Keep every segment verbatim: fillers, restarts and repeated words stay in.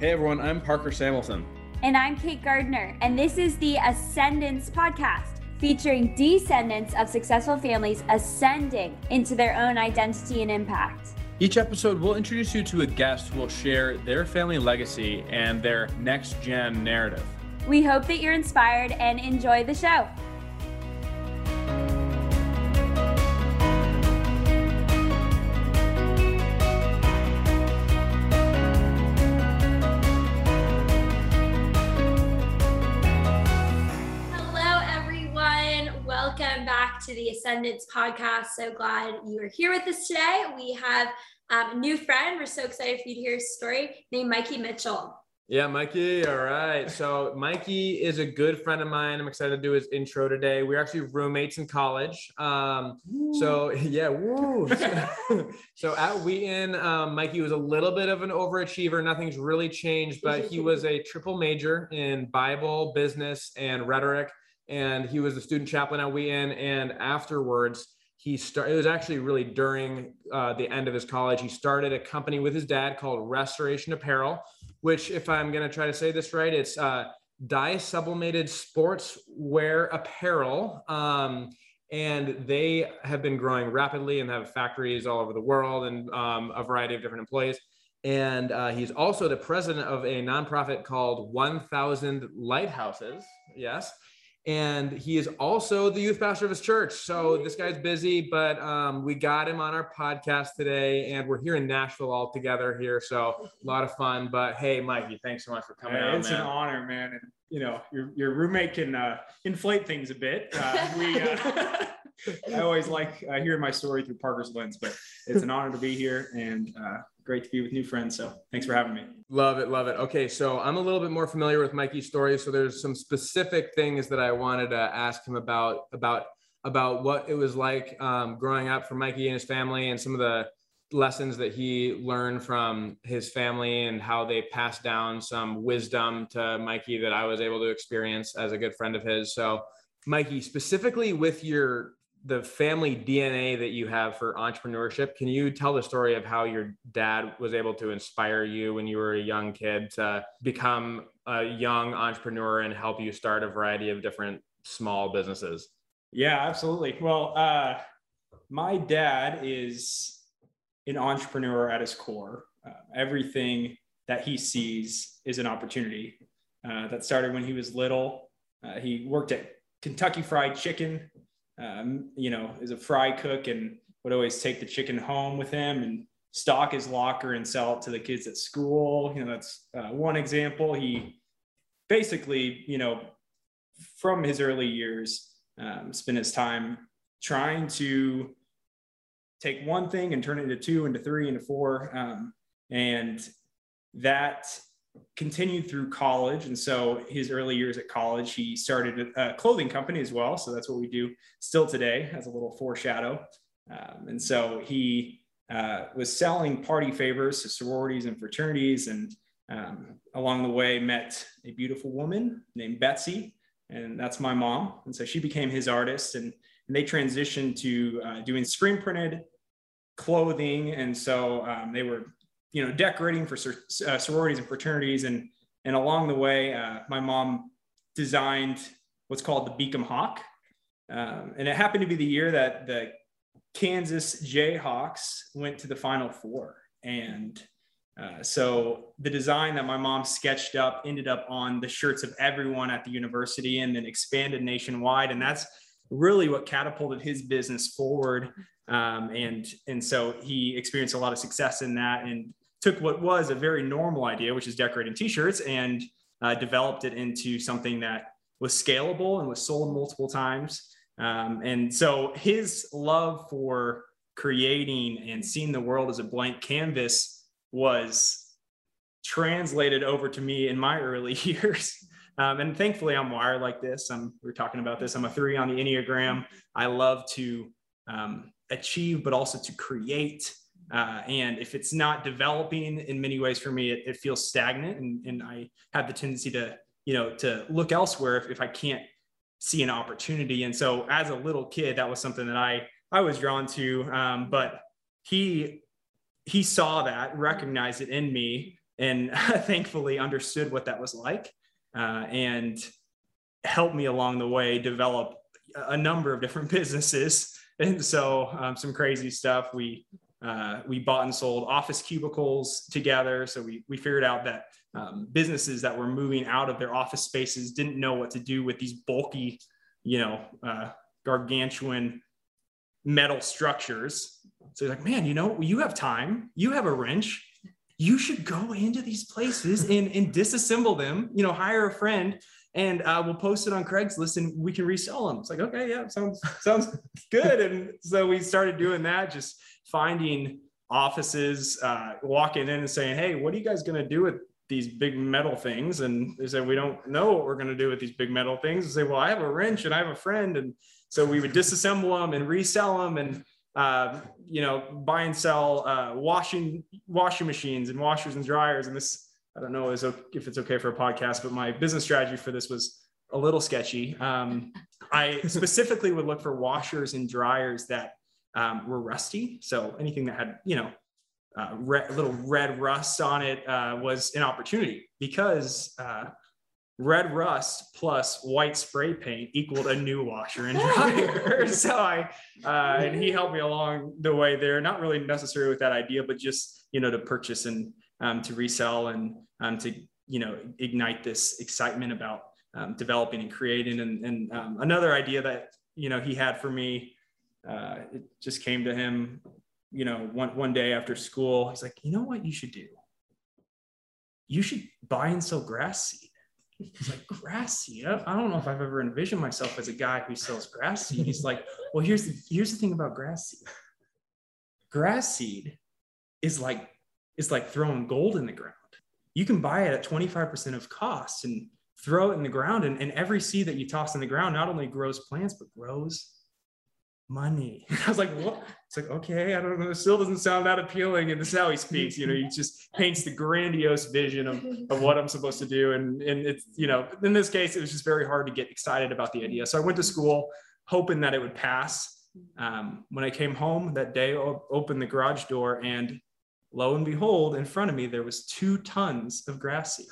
Hey everyone, I'm Parker Samuelson. And I'm Kate Gardner, and this is the Ascendance Podcast, featuring descendants of successful families ascending into their own identity and impact. Each episode, we'll introduce you to a guest who will share their family legacy and their next-gen narrative. We hope that you're inspired and enjoy the show. To the Ascendance Podcast. So glad you are here with us today. We have um, a new friend. We're so excited for you to hear his story, named Mikey Mitchell. Yeah, Mikey. All right. So Mikey is a good friend of mine. I'm excited to do his intro today. We're actually roommates in college. Um, so yeah. Woo. So at Wheaton, um, Mikey was a little bit of an overachiever. Nothing's really changed, but he was a triple major in Bible, business, and rhetoric. And he was the student chaplain at Wheaton. And afterwards, he started, it was actually really during uh, the end of his college, he started a company with his dad called Restoration Apparel, which, if I'm going to try to say this right, it's uh, dye sublimated sportswear apparel. Um, and they have been growing rapidly and have factories all over the world and um, a variety of different employees. And uh, he's also the president of a nonprofit called one thousand Lighthouses. Yes. And he is also the youth pastor of his church. So this guy's busy, but um, we got him on our podcast today, and we're here in Nashville all together here. So a lot of fun. But hey, Mikey, thanks so much for coming. Hey, it's man. An honor, man. And you know, your your roommate can uh, inflate things a bit. Uh, we, uh, I always like uh, hearing my story through Parker's lens, but it's an honor to be here, and uh, great to be with new friends. So thanks for having me. Love it. Love it. Okay. So I'm a little bit more familiar with Mikey's story. So there's some specific things that I wanted to ask him about, about, about what it was like um, growing up for Mikey and his family, and some of the lessons that he learned from his family and how they passed down some wisdom to Mikey that I was able to experience as a good friend of his. So Mikey, specifically with your the family D N A that you have for entrepreneurship, can you tell the story of how your dad was able to inspire you when you were a young kid to become a young entrepreneur and help you start a variety of different small businesses? Yeah, absolutely. Well, uh, my dad is an entrepreneur at his core. Uh, everything that he sees is an opportunity. Uh, that started when he was little. Uh, he worked at Kentucky Fried Chicken. Um, you know, is a fry cook, and would always take the chicken home with him and stock his locker and sell it to the kids at school. You know, that's uh, one example. He basically, you know, from his early years, um, spent his time trying to take one thing and turn it into two, into three, into four. Um, and that continued through college. And so his early years at college, he started a clothing company as well. So that's what we do still today, as a little foreshadow. Um, and so he uh, was selling party favors to sororities and fraternities. And um, along the way met a beautiful woman named Betsy, and that's my mom. And so she became his artist, and, and they transitioned to uh, doing screen printed clothing. And so um, they were you know, decorating for sor- uh, sororities and fraternities. And, and along the way, uh, my mom designed what's called the Beacom Hawk. Um, and it happened to be the year that the Kansas Jayhawks went to the Final Four. And uh, so the design that my mom sketched up ended up on the shirts of everyone at the university, and then expanded nationwide. And that's really what catapulted his business forward. Um, and, and so he experienced a lot of success in that, and took what was a very normal idea, which is decorating t-shirts, and uh, developed it into something that was scalable and was sold multiple times. Um, and so his love for creating and seeing the world as a blank canvas was translated over to me in my early years. Um, and thankfully I'm wired like this. I'm, we were talking about this. I'm a three on the Enneagram. I love to, um, achieve, but also to create. Uh, and if it's not developing in many ways for me, it, it feels stagnant. And, and I have the tendency to, you know, to look elsewhere if, if I can't see an opportunity. And so as a little kid, that was something that I, I was drawn to. Um, but he, he saw that, recognized it in me, and thankfully understood what that was like, uh, and helped me along the way develop a number of different businesses. And so um, some crazy stuff. We uh, we bought and sold office cubicles together. So we we figured out that um, businesses that were moving out of their office spaces didn't know what to do with these bulky, you know, uh, gargantuan metal structures. So he's like, man, you know, you have time, you have a wrench, you should go into these places and, and disassemble them, you know, hire a friend, and uh, we'll post it on Craigslist and we can resell them. It's like, okay, yeah, sounds, sounds good. And so we started doing that, just finding offices, uh, walking in and saying, hey, what are you guys going to do with these big metal things? And they said, we don't know what we're going to do with these big metal things. And say, well, I have a wrench and I have a friend. And so we would disassemble them and resell them, and uh, you know, buy and sell uh, washing washing machines and washers and dryers. And this, I don't know if it's okay for a podcast, but my business strategy for this was a little sketchy. Um, I specifically would look for washers and dryers that um, were rusty. So anything that had, you know, uh, red, little red rust on it uh, was an opportunity, because uh, red rust plus white spray paint equaled a new washer and dryer. So I, uh, and he helped me along the way there, not really necessary with that idea, but just, you know, to purchase and um, to resell, and um, to, you know, ignite this excitement about um, developing and creating. And, and um, another idea that, you know, he had for me, uh, it just came to him, you know, one, one day after school. He's like, you know what you should do? You should buy and sell grass seed. It's like, grass seed? I don't know if I've ever envisioned myself as a guy who sells grass seed. He's like, well, here's the, here's the thing about grass seed. Grass seed is like, it's like throwing gold in the ground. You can buy it at twenty-five percent of cost and throw it in the ground. And, and every seed that you toss in the ground not only grows plants, but grows money. I was like, what? It's like, okay, I don't know. It still doesn't sound that appealing. And this is how he speaks, you know, he just paints the grandiose vision of, of what I'm supposed to do. And, and it's, you know, in this case, it was just very hard to get excited about the idea. So I went to school hoping that it would pass. Um, when I came home that day, I opened the garage door, and lo and behold, in front of me, there was two tons of grass seed.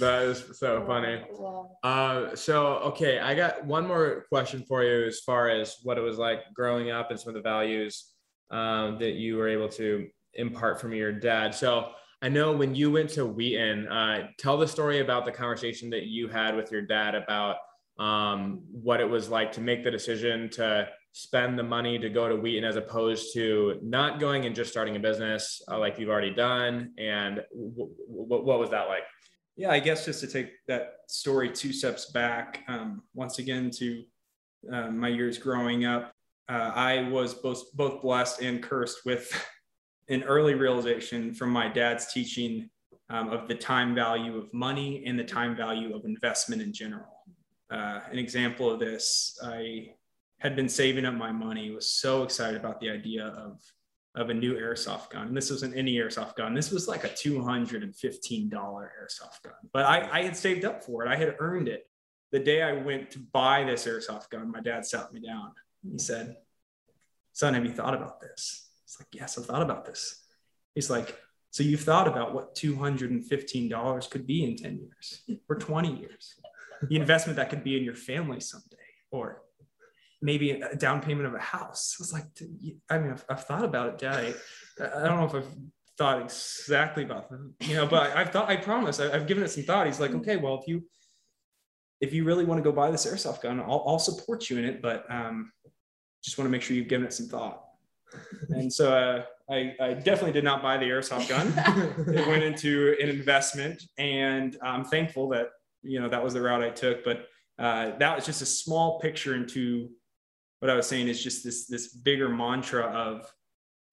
That is so funny. Uh, so, okay, I got one more question for you as far as what it was like growing up and some of the values um, that you were able to impart from your dad. So I know when you went to Wheaton, uh, tell the story about the conversation that you had with your dad about um, what it was like to make the decision to spend the money to go to Wheaton as opposed to not going and just starting a business uh, like you've already done. And w- w- what was that like? Yeah, I guess just to take that story two steps back, um, once again, to uh, my years growing up, uh, I was both both blessed and cursed with an early realization from my dad's teaching um, of the time value of money and the time value of investment in general. Uh, an example of this, I had been saving up my money, was so excited about the idea of of a new airsoft gun. And this wasn't any airsoft gun. This was like a two hundred fifteen dollars airsoft gun, but I, I had saved up for it. I had earned it. The day I went to buy this airsoft gun, my dad sat me down. He said, son, have you thought about this? It's like, yes, I've thought about this. He's like, so you've thought about what two hundred fifteen dollars could be in ten years or twenty years, the investment that could be in your family someday, or maybe a down payment of a house. I was like, I mean, I've, I've thought about it, Dad. I, I don't know if I've thought exactly about them, you know, but I've thought, I promise I, I've given it some thought. He's like, okay, well, if you, if you really want to go buy this airsoft gun, I'll, I'll support you in it, but um, just want to make sure you've given it some thought. And so uh, I, I definitely did not buy the airsoft gun. It went into an investment, and I'm thankful that, you know, that was the route I took, but uh, that was just a small picture into what I was saying is just this, this bigger mantra of,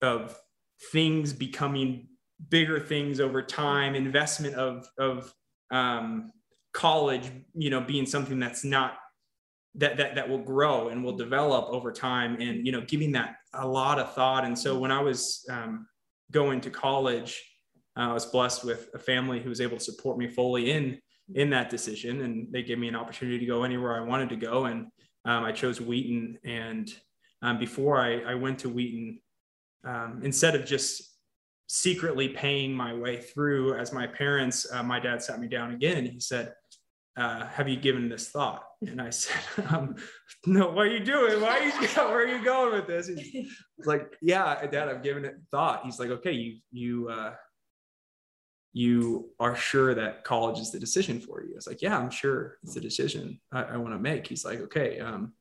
of things becoming bigger things over time, investment of, of um, college, you know, being something that's not, that, that, that will grow and will develop over time, and, you know, giving that a lot of thought. And so when I was um, going to college, uh, I was blessed with a family who was able to support me fully in, in that decision. And they gave me an opportunity to go anywhere I wanted to go. And Um, I chose Wheaton, and um, before I, I went to Wheaton, um, instead of just secretly paying my way through as my parents, uh, my dad sat me down again and he said, uh, have you given this thought? And I said, um, no, what are you doing? Why are you, where are you going with this? He's like, yeah, Dad, I've given it thought. He's like, okay, you, you, uh, you are sure that college is the decision for you? I was like, yeah, I'm sure it's the decision I, I want to make. He's like, okay, um,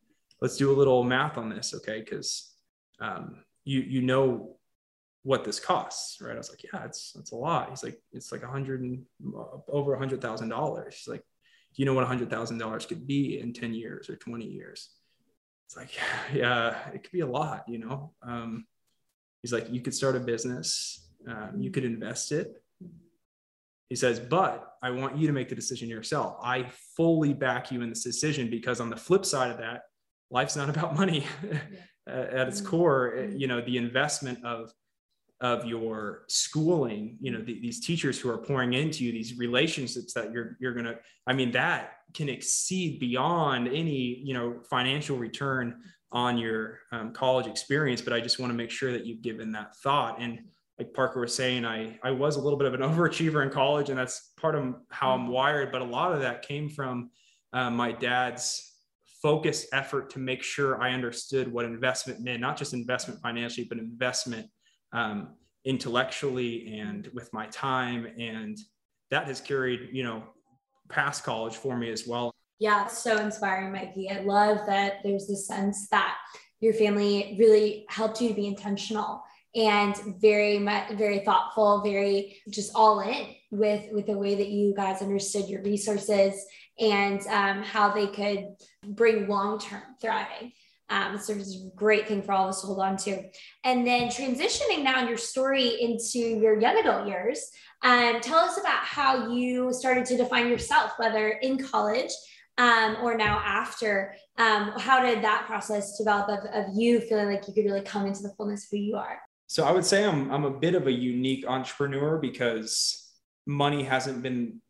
let's do a little math on this. Okay. Cause, um, you, you know what this costs, right? I was like, yeah, it's, it's a lot. He's like, it's like a hundred and over a hundred thousand dollars. He's like, do you know what a hundred thousand dollars could be in ten years or twenty years? It's like, yeah, it could be a lot, you know? Um, he's like, you could start a business, um, you could invest it. He says, but I want you to make the decision yourself. I fully back you in this decision, because on the flip side of that, life's not about money. At its core, you know, the investment of, of your schooling, you know, the, these teachers who are pouring into you, these relationships that you're, you're going to, I mean, that can exceed beyond any, you know, financial return on your um, college experience. But I just want to make sure that you've given that thought. And like Parker was saying, I, I was a little bit of an overachiever in college, and that's part of how I'm wired. But a lot of that came from uh, my dad's focused effort to make sure I understood what investment meant, not just investment financially, but investment um, intellectually and with my time. And that has carried, you know, past college for me as well. Yeah. So inspiring, Mikey. I love that there's this sense that your family really helped you to be intentional and very much, very thoughtful, very just all in with, with the way that you guys understood your resources and um, how they could bring long-term thriving. Um, so it's a great thing for all of us to hold on to. And then transitioning now your story into your young adult years, um, tell us about how you started to define yourself, whether in college um, or now after. Um, how did that process develop of, of you feeling like you could really come into the fullness of who you are? So I would say I'm, I'm a bit of a unique entrepreneur, because money hasn't been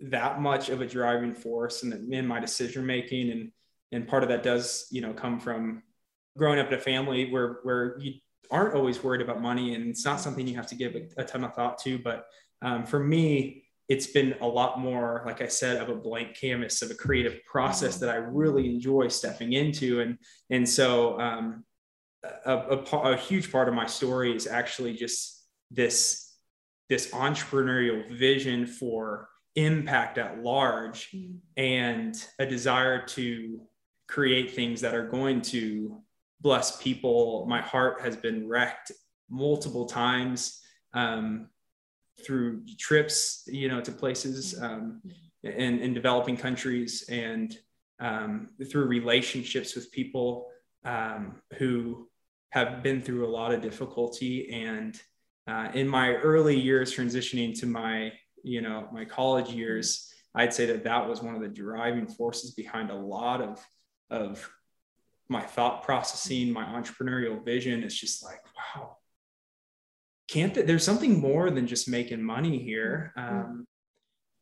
that much of a driving force in, in my decision-making. And, and part of that does, you know, come from growing up in a family where, where you aren't always worried about money, and it's not something you have to give a, a ton of thought to. But um, for me, it's been a lot more, like I said, of a blank canvas of a creative process that I really enjoy stepping into. And, and so, um, A, a, a huge part of my story is actually just this, this entrepreneurial vision for impact at large, mm-hmm. and a desire to create things that are going to bless people. My heart has been wrecked multiple times um, through trips, you know, to places um, in, in developing countries, and um, through relationships with people um, who have been through a lot of difficulty. And uh, in my early years, transitioning to my, you know, my college years, I'd say that that was one of the driving forces behind a lot of, of my thought processing, my entrepreneurial vision. It's just like, wow, can't th- there's something more than just making money here. Um,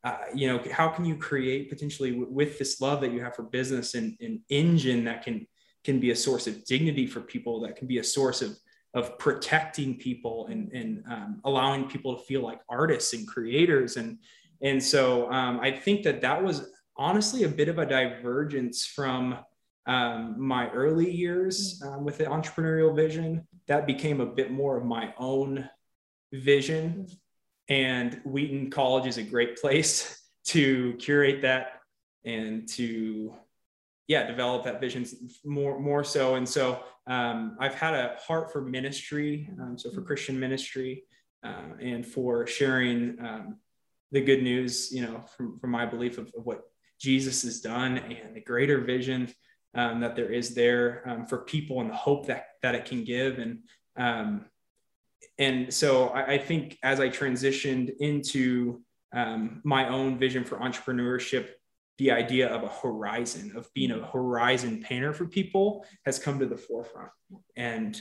uh, you know, how can you create potentially w- with this love that you have for business and an engine that can, can be a source of dignity for people, that can be a source of, of protecting people and, and um, allowing people to feel like artists and creators. And, and so um, I think that that was honestly a bit of a divergence from um, my early years uh, with the entrepreneurial vision. That became a bit more of my own vision. And Wheaton College is a great place to curate that and to yeah, develop that vision more, more so. And so um, I've had a heart for ministry. Um, so for Christian ministry uh, and for sharing um, the good news, you know, from, from my belief of, of what Jesus has done and the greater vision um, that there is there um, for people, and the hope that, that it can give. And, um, and so I, I think as I transitioned into um, my own vision for entrepreneurship, the idea of a horizon, of being a horizon painter for people, has come to the forefront. And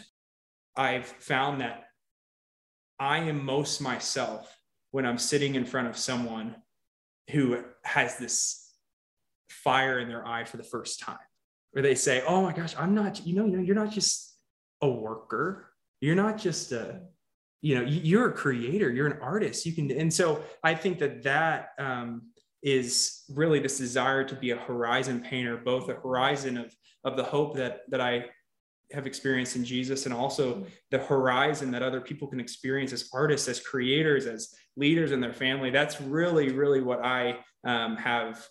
I've found that I am most myself when I'm sitting in front of someone who has this fire in their eye for the first time, where they say, oh my gosh, I'm not, you know, you're not just a worker. You're not just a, you know, you're a creator, you're an artist, you can. And so I think that that um, is really this desire to be a horizon painter, both a horizon of, of the hope that, that I have experienced in Jesus, and also the horizon that other people can experience as artists, as creators, as leaders in their family. That's really, really what I um, have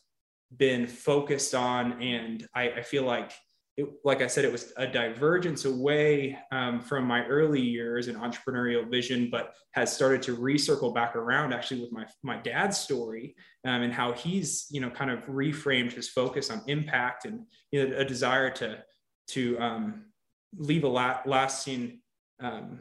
been focused on. And I, I feel like, it, like I said, it was a divergence away um, from my early years and entrepreneurial vision, but has started to recircle back around actually with my, my dad's story um, and how he's, you know, kind of reframed his focus on impact and, you know, a desire to, to um, leave a la- lasting um,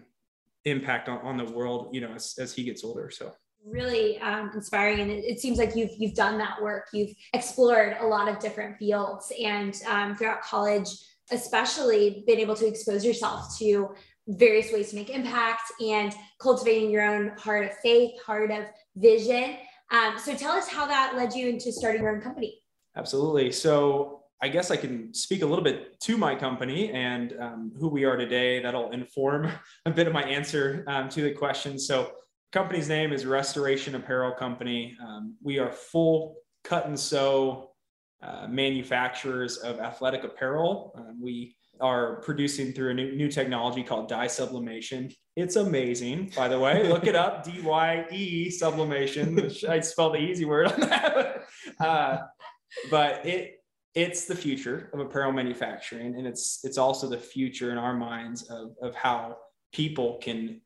impact on, on the world, you know, as, as he gets older. So really um, inspiring. And it, it seems like you've, you've done that work. You've explored a lot of different fields, and um, throughout college, especially, been able to expose yourself to various ways to make impact and cultivating your own heart of faith, heart of vision. Um, so tell us how that led you into starting your own company. Absolutely. So I guess I can speak a little bit to my company and um, who we are today. That'll inform a bit of my answer um, to the question. So company's name is Restoration Apparel Company. Um, we are full cut and sew uh, manufacturers of athletic apparel. Um, we are producing through a new, new technology called dye sublimation. It's amazing, by the way. Look it up, D Y E sublimation, which I spelled the easy word on that. Uh, but it it's the future of apparel manufacturing, and it's it's also the future in our minds of, of how people can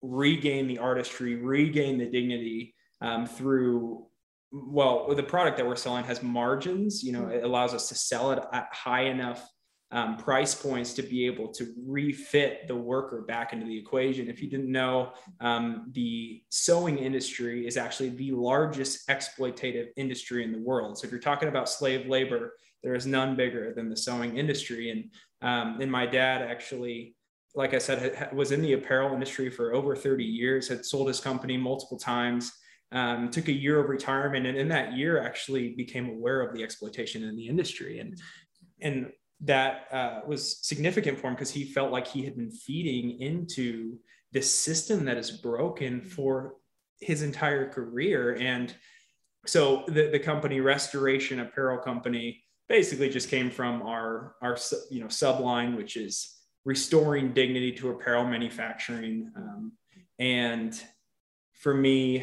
regain the artistry, regain the dignity um, through, well, the product that we're selling has margins. You know, it allows us to sell it at high enough um, price points to be able to refit the worker back into the equation. If you didn't know, um, the sewing industry is actually the largest exploitative industry in the world. So if you're talking about slave labor, there is none bigger than the sewing industry. And, um, and my dad actually, like I said, was in the apparel industry for over thirty years, had sold his company multiple times, um, took a year of retirement. And in that year actually became aware of the exploitation in the industry. And, and that uh, was significant for him because he felt like he had been feeding into this system that is broken for his entire career. And so the, the company Restoration Apparel Company basically just came from our, our, you know, subline, which is restoring dignity to apparel manufacturing. Um, and for me,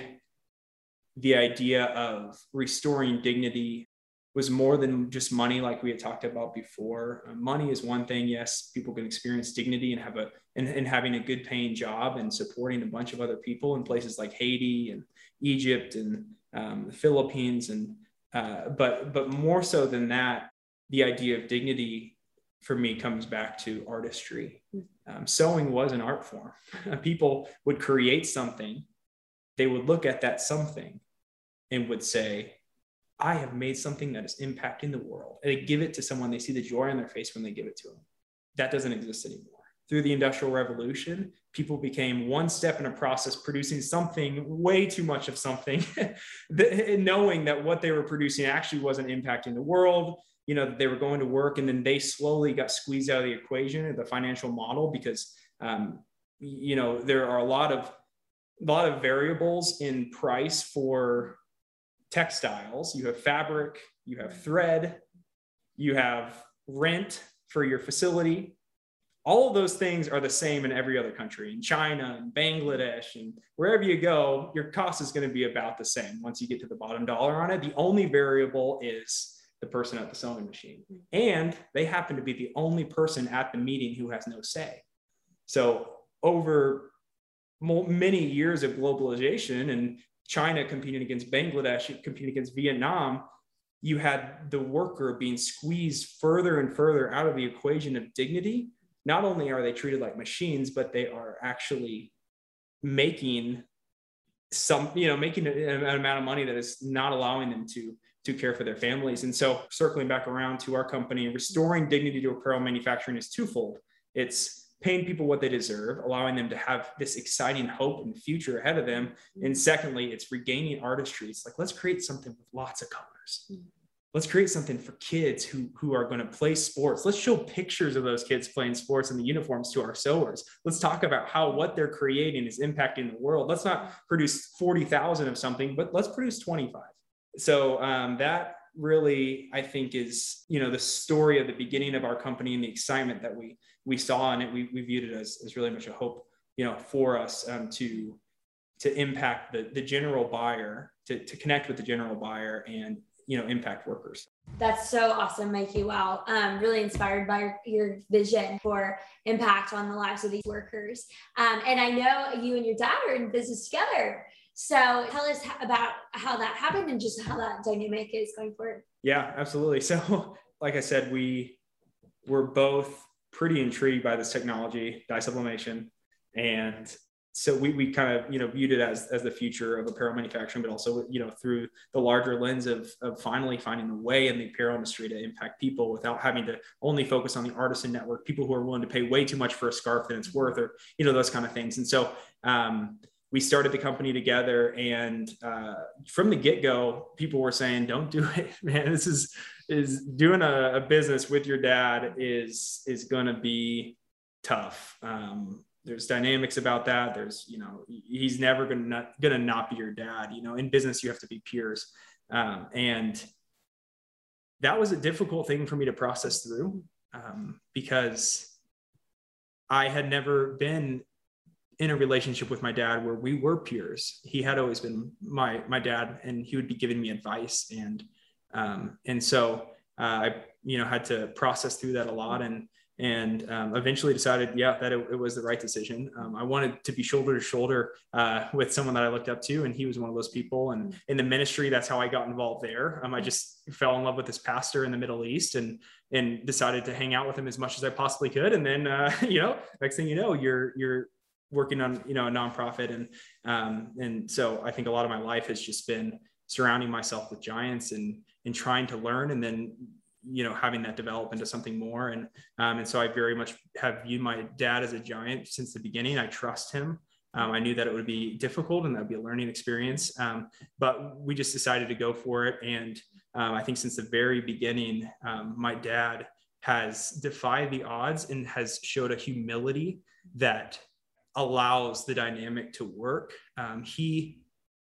the idea of restoring dignity was more than just money, like we had talked about before. Uh, money is one thing. Yes, people can experience dignity and have a and, and having a good paying job and supporting a bunch of other people in places like Haiti and Egypt and um, the Philippines. And uh, but but more so than that, the idea of dignity for me comes back to artistry. Um, sewing was an art form. People would create something. They would look at that something and would say, I have made something that is impacting the world. And they give it to someone. They see the joy on their face when they give it to them. That doesn't exist anymore. Through the Industrial Revolution, people became one step in a process, producing something, way too much of something, knowing that what they were producing actually wasn't impacting the world. You know, they were going to work, and then they slowly got squeezed out of the equation of the financial model because, um, you know, there are a lot of, a lot of variables in price for textiles. You have fabric, you have thread, you have rent for your facility. All of those things are the same in every other country, in China and Bangladesh and wherever you go, your cost is going to be about the same. Once you get to the bottom dollar on it, the only variable is the person at the sewing machine. And they happen to be the only person at the meeting who has no say. So over many years of globalization and China competing against Bangladesh, competing against Vietnam, you had the worker being squeezed further and further out of the equation of dignity. Not only are they treated like machines, but they are actually making some, you know, making an amount of money that is not allowing them to to care for their families. And so circling back around to our company, restoring dignity to apparel manufacturing is twofold. It's paying people what they deserve, allowing them to have this exciting hope and future ahead of them. And secondly, it's regaining artistry. It's like, let's create something with lots of colors. let's create something for kids who, who are going to play sports. Let's show pictures of those kids playing sports and the uniforms to our sewers. Let's talk about how what they're creating is impacting the world. Let's not produce forty thousand of something, but let's produce twenty-five. So um, that really, I think, is, you know, the story of the beginning of our company and the excitement that we we saw in it. We, we viewed it as, as really much a hope, you know, for us um, to to impact the, the general buyer, to, to connect with the general buyer and, you know, impact workers. That's so awesome, Mikey. Wow. Um, really inspired by your, your vision for impact on the lives of these workers. Um, and I know you and your dad are in business together. So tell us about how that happened and just how that dynamic is going forward. Yeah, absolutely. So like I said, we were both pretty intrigued by this technology, dye sublimation. And so we, we kind of, you know, viewed it as, as the future of apparel manufacturing, but also, you know, through the larger lens of, of finally finding a way in the apparel industry to impact people without having to only focus on the artisan network, people who are willing to pay way too much for a scarf than it's worth, or, you know, those kind of things. And so um, we started the company together, and uh, from the get-go, people were saying, don't do it, man. This is, is doing a, a business with your dad is, is going to be tough. Um, There's dynamics about that. There's, you know, he's never gonna not, gonna not be your dad. You know, in business, you have to be peers. Um, and that was a difficult thing for me to process through um, because I had never been in a relationship with my dad where we were peers. He had always been my my dad, and he would be giving me advice. And, um, and so uh, I, you know, had to process through that a lot. And And um, eventually decided, yeah, that it, it was the right decision. Um, I wanted to be shoulder to shoulder uh, with someone that I looked up to, and he was one of those people. And in the ministry, that's how I got involved there. Um, I just fell in love with this pastor in the Middle East, and and decided to hang out with him as much as I possibly could. And then, uh, you know, next thing you know, you're you're working on, you know, a nonprofit, and um, and so I think a lot of my life has just been surrounding myself with giants and and trying to learn, and then, you know, having that develop into something more. And, um, and so I very much have viewed my dad as a giant since the beginning. I trust him. Um, I knew that it would be difficult and that'd be a learning experience. Um, but we just decided to go for it. And, um, I think since the very beginning, um, my dad has defied the odds and has showed a humility that allows the dynamic to work. Um, he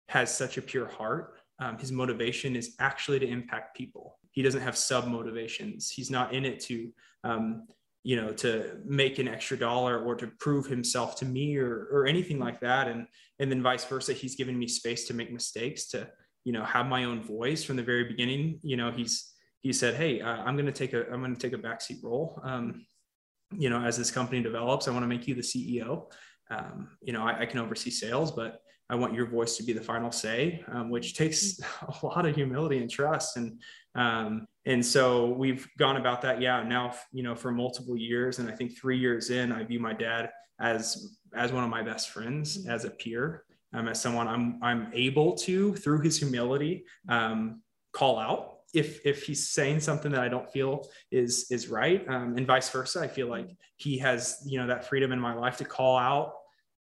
has such a pure heart. Um, his motivation is actually to impact people. He doesn't have sub motivations. He's not in it to, um, you know, to make an extra dollar or to prove himself to me or, or anything like that. And, and then vice versa, he's given me space to make mistakes, to, you know, have my own voice from the very beginning. You know, he's, he said, hey, uh, I'm going to take a, I'm going to take a backseat role. Um, you know, as this company develops, I want to make you the C E O. Um, you know, I, I can oversee sales, but I want your voice to be the final say, um, which takes a lot of humility and trust. And, um, and so we've gone about that. Yeah. Now, you know, for multiple years, and I think three years in, I view my dad as, as one of my best friends, as a peer, um, as someone I'm, I'm able to, through his humility, um, call out if, if he's saying something that I don't feel is, is right. Um, and vice versa. I feel like he has, you know, that freedom in my life to call out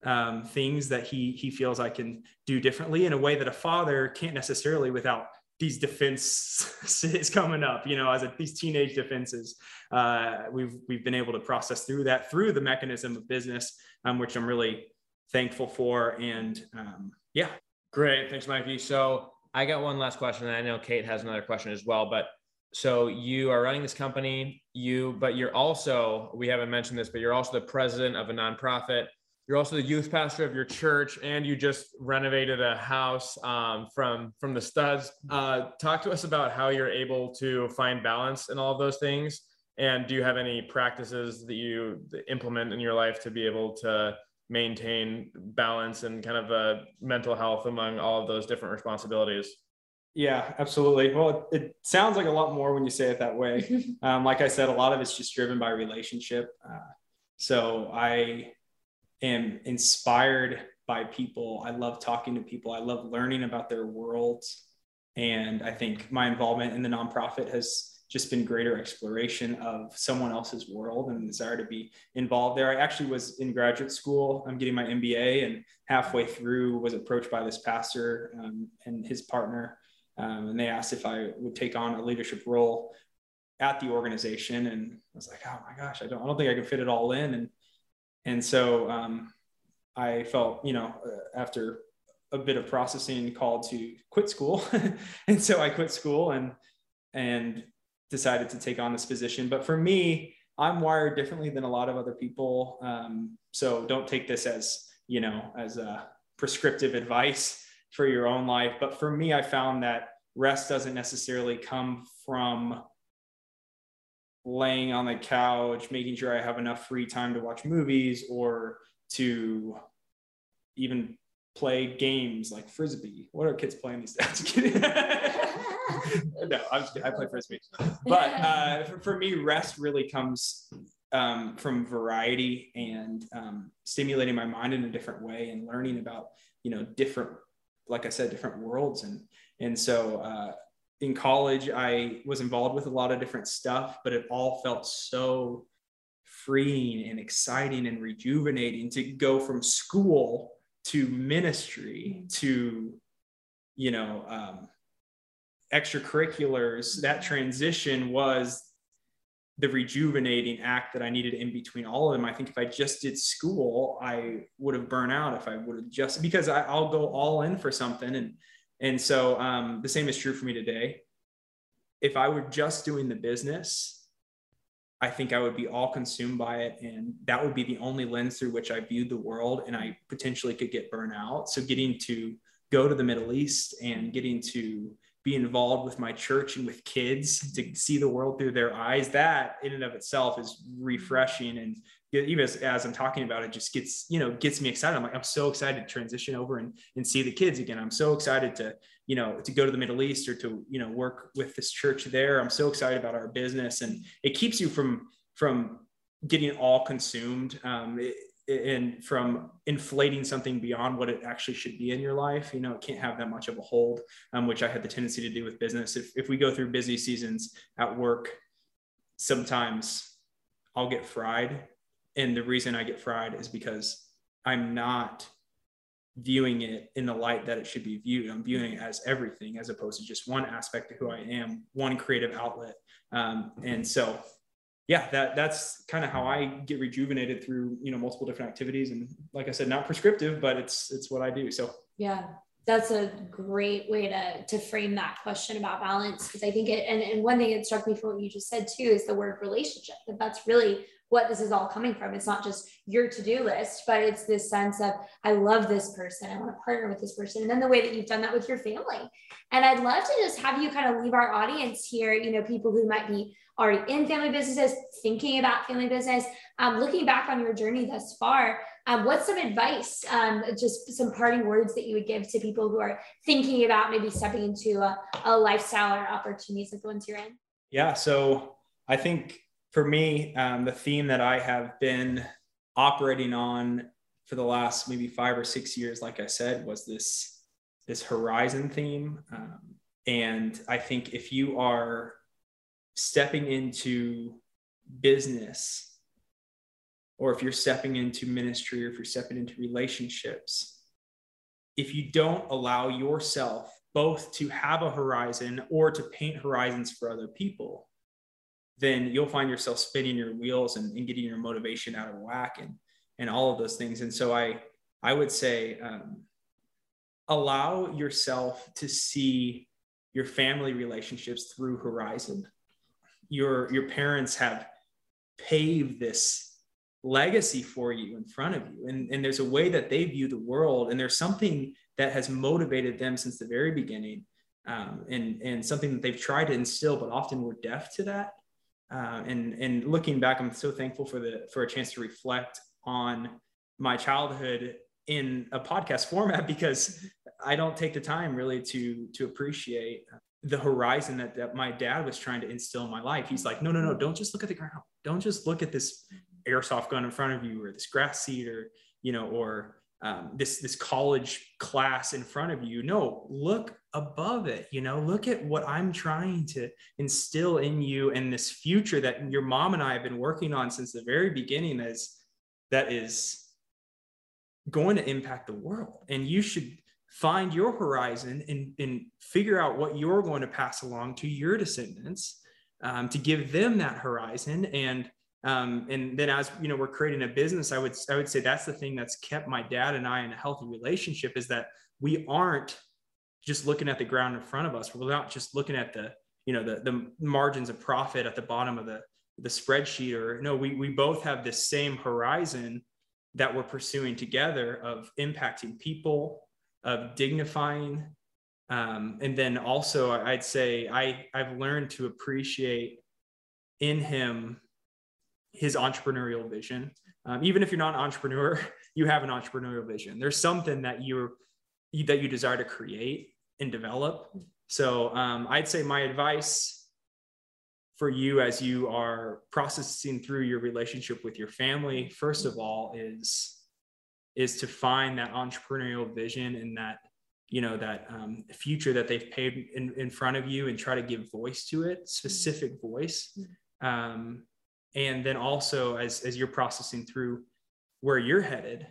um, things that he, he feels I can do differently in a way that a father can't necessarily without these defenses coming up, you know, as a, these teenage defenses, uh, we've, we've been able to process through that through the mechanism of business, um, which I'm really thankful for. And, um, yeah. Great. Thanks, Mikey. So I got one last question, and I know Kate has another question as well, but so you are running this company, you, but you're also, we haven't mentioned this, but you're also the president of a nonprofit. You're also the youth pastor of your church, and you just renovated a house um, from, from the studs. Uh, talk to us about how you're able to find balance in all of those things. And do you have any practices that you implement in your life to be able to maintain balance and kind of a mental health among all of those different responsibilities? Yeah, absolutely. Well, it, it sounds like a lot more when you say it that way. um, like I said, a lot of it's just driven by relationship. Uh, so I... am inspired by people. I love talking to people. I love learning about their worlds. And I think my involvement in the nonprofit has just been greater exploration of someone else's world and the desire to be involved there. I actually was in graduate school. I'm getting my M B A, and halfway through was approached by this pastor um, and his partner Um, and they asked if I would take on a leadership role at the organization. And I was like, oh my gosh, I don't, I don't think I can fit it all in. And, and so um, I felt, you know, uh, after a bit of processing, called to quit school. And so I quit school and, and decided to take on this position. But for me, I'm wired differently than a lot of other people. Um, so don't take this as, you know, as a prescriptive advice for your own life. But for me, I found that rest doesn't necessarily come from laying on the couch, making sure I have enough free time to watch movies or to even play games like Frisbee. What are kids playing these days? No, I'm just kidding. I play Frisbee. But uh, for, for me, rest really comes um, from variety and um, stimulating my mind in a different way and learning about, you know, different, like I said, different worlds. And, and so, uh, in college, I was involved with a lot of different stuff, but it all felt so freeing and exciting and rejuvenating to go from school to ministry to, you know, um, extracurriculars. That transition was the rejuvenating act that I needed in between all of them. I think if I just did school, I would have burned out if I would have just, because I, I'll go all in for something. And And so um, the same is true for me today. If I were just doing the business, I think I would be all consumed by it. And that would be the only lens through which I viewed the world, and I potentially could get burnt out. So getting to go to the Middle East and getting to be involved with my church and with kids to see the world through their eyes, that in and of itself is refreshing. And even as, as I'm talking about it, just gets, you know, gets me excited. I'm like, I'm so excited to transition over and, and see the kids again. I'm so excited to, you know, to go to the Middle East or to, you know, work with this church there. I'm so excited about our business. And it keeps you from, from getting all consumed um, it, and from inflating something beyond what it actually should be in your life. You know, it can't have that much of a hold, um, which I had the tendency to do with business. If, if we go through busy seasons at work, sometimes I'll get fried. And the reason I get fried is because I'm not viewing it in the light that it should be viewed. I'm viewing it as everything, as opposed to just one aspect of who I am, one creative outlet. Um, and so, yeah, that that's kind of how I get rejuvenated through, you know, multiple different activities. And like I said, not prescriptive, but it's, it's what I do. So, yeah, that's a great way to, to frame that question about balance. Cause I think it, and, and one thing that struck me from what you just said too, is the word relationship, that that's really what this is all coming from. It's not just your to-do list, but it's this sense of, I love this person, I want to partner with this person. And then the way that you've done that with your family. And I'd love to just have you kind of leave our audience here, you know, people who might be already in family businesses, thinking about family business, um, looking back on your journey thus far, um, what's some advice, um, just some parting words that you would give to people who are thinking about maybe stepping into a, a lifestyle or opportunities like the ones you're in? Yeah. So I think, for me, um, the theme that I have been operating on for the last maybe five or six years, like I said, was this, this horizon theme. Um, and I think if you are stepping into business, or if you're stepping into ministry, or if you're stepping into relationships, if you don't allow yourself both to have a horizon or to paint horizons for other people, then you'll find yourself spinning your wheels and, and getting your motivation out of whack and, and all of those things. And so I, I would say, um, allow yourself to see your family relationships through horizon. Your, your parents have paved this legacy for you in front of you. And, and there's a way that they view the world, and there's something that has motivated them since the very beginning. Um, and, and something that they've tried to instill, but often we're deaf to that. Uh, and, and looking back, I'm so thankful for the, for a chance to reflect on my childhood in a podcast format, because I don't take the time really to, to appreciate the horizon that, that my dad was trying to instill in my life. He's like, no, no, no, don't just look at the ground. Don't just look at this airsoft gun in front of you, or this grass seed, or, you know, or um, this, this college class in front of you. No, look above it, you know, look at what I'm trying to instill in you, and this future that your mom and I have been working on since the very beginning is, that is going to impact the world. And you should find your horizon and, and figure out what you're going to pass along to your descendants um, to give them that horizon. And um, and then as, you know, we're creating a business, I would, I would say that's the thing that's kept my dad and I in a healthy relationship, is that we aren't just looking at the ground in front of us. We're not just looking at the, you know, the, the margins of profit at the bottom of the, the spreadsheet, or no, we, we both have this same horizon that we're pursuing together of impacting people, of dignifying. Um, and then also I'd say I, I've learned to appreciate in him his entrepreneurial vision. Um, even if you're not an entrepreneur, you have an entrepreneurial vision. There's something that you're, that you desire to create and develop. So um, I'd say my advice for you as you are processing through your relationship with your family, first of all, is, is to find that entrepreneurial vision and that, you know, that um, future that they've paved in, in front of you, and try to give voice to it, specific voice. Um, and then also as, as you're processing through where you're headed,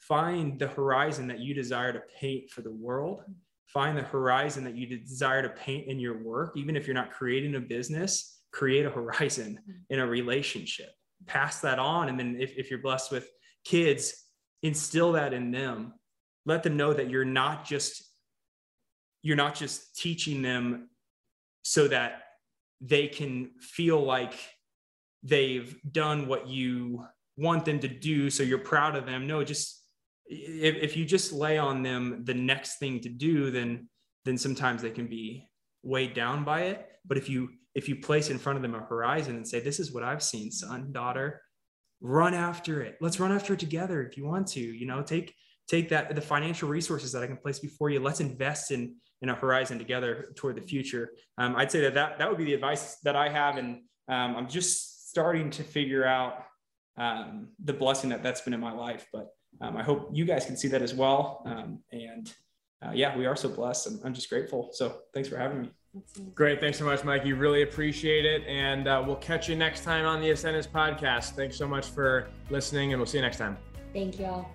find the horizon that you desire to paint for the world. Find the horizon that you desire to paint in your work. Even if you're not creating a business, create a horizon in a relationship. Pass that on. And then if, if you're blessed with kids, instill that in them. Let them know that you're not just, you're not just teaching them so that they can feel like they've done what you want them to do, so you're proud of them. No, just if, if you just lay on them the next thing to do, then then sometimes they can be weighed down by it. But if you if you place in front of them a horizon and say, this is what I've seen, son, daughter, run after it. Let's run after it together if you want to. You know, take take that, the financial resources that I can place before you. Let's invest in in a horizon together toward the future. Um, I'd say that, that that would be the advice that I have, and um, I'm just starting to figure out um, the blessing that that's been in my life. But um, I hope you guys can see that as well. Um, and uh, yeah, we are so blessed. I'm, I'm just grateful. So thanks for having me. Great. Thanks so much, Mike. You really appreciate it. And uh, we'll catch you next time on the Ascendance Podcast. Thanks so much for listening, and we'll see you next time. Thank you all.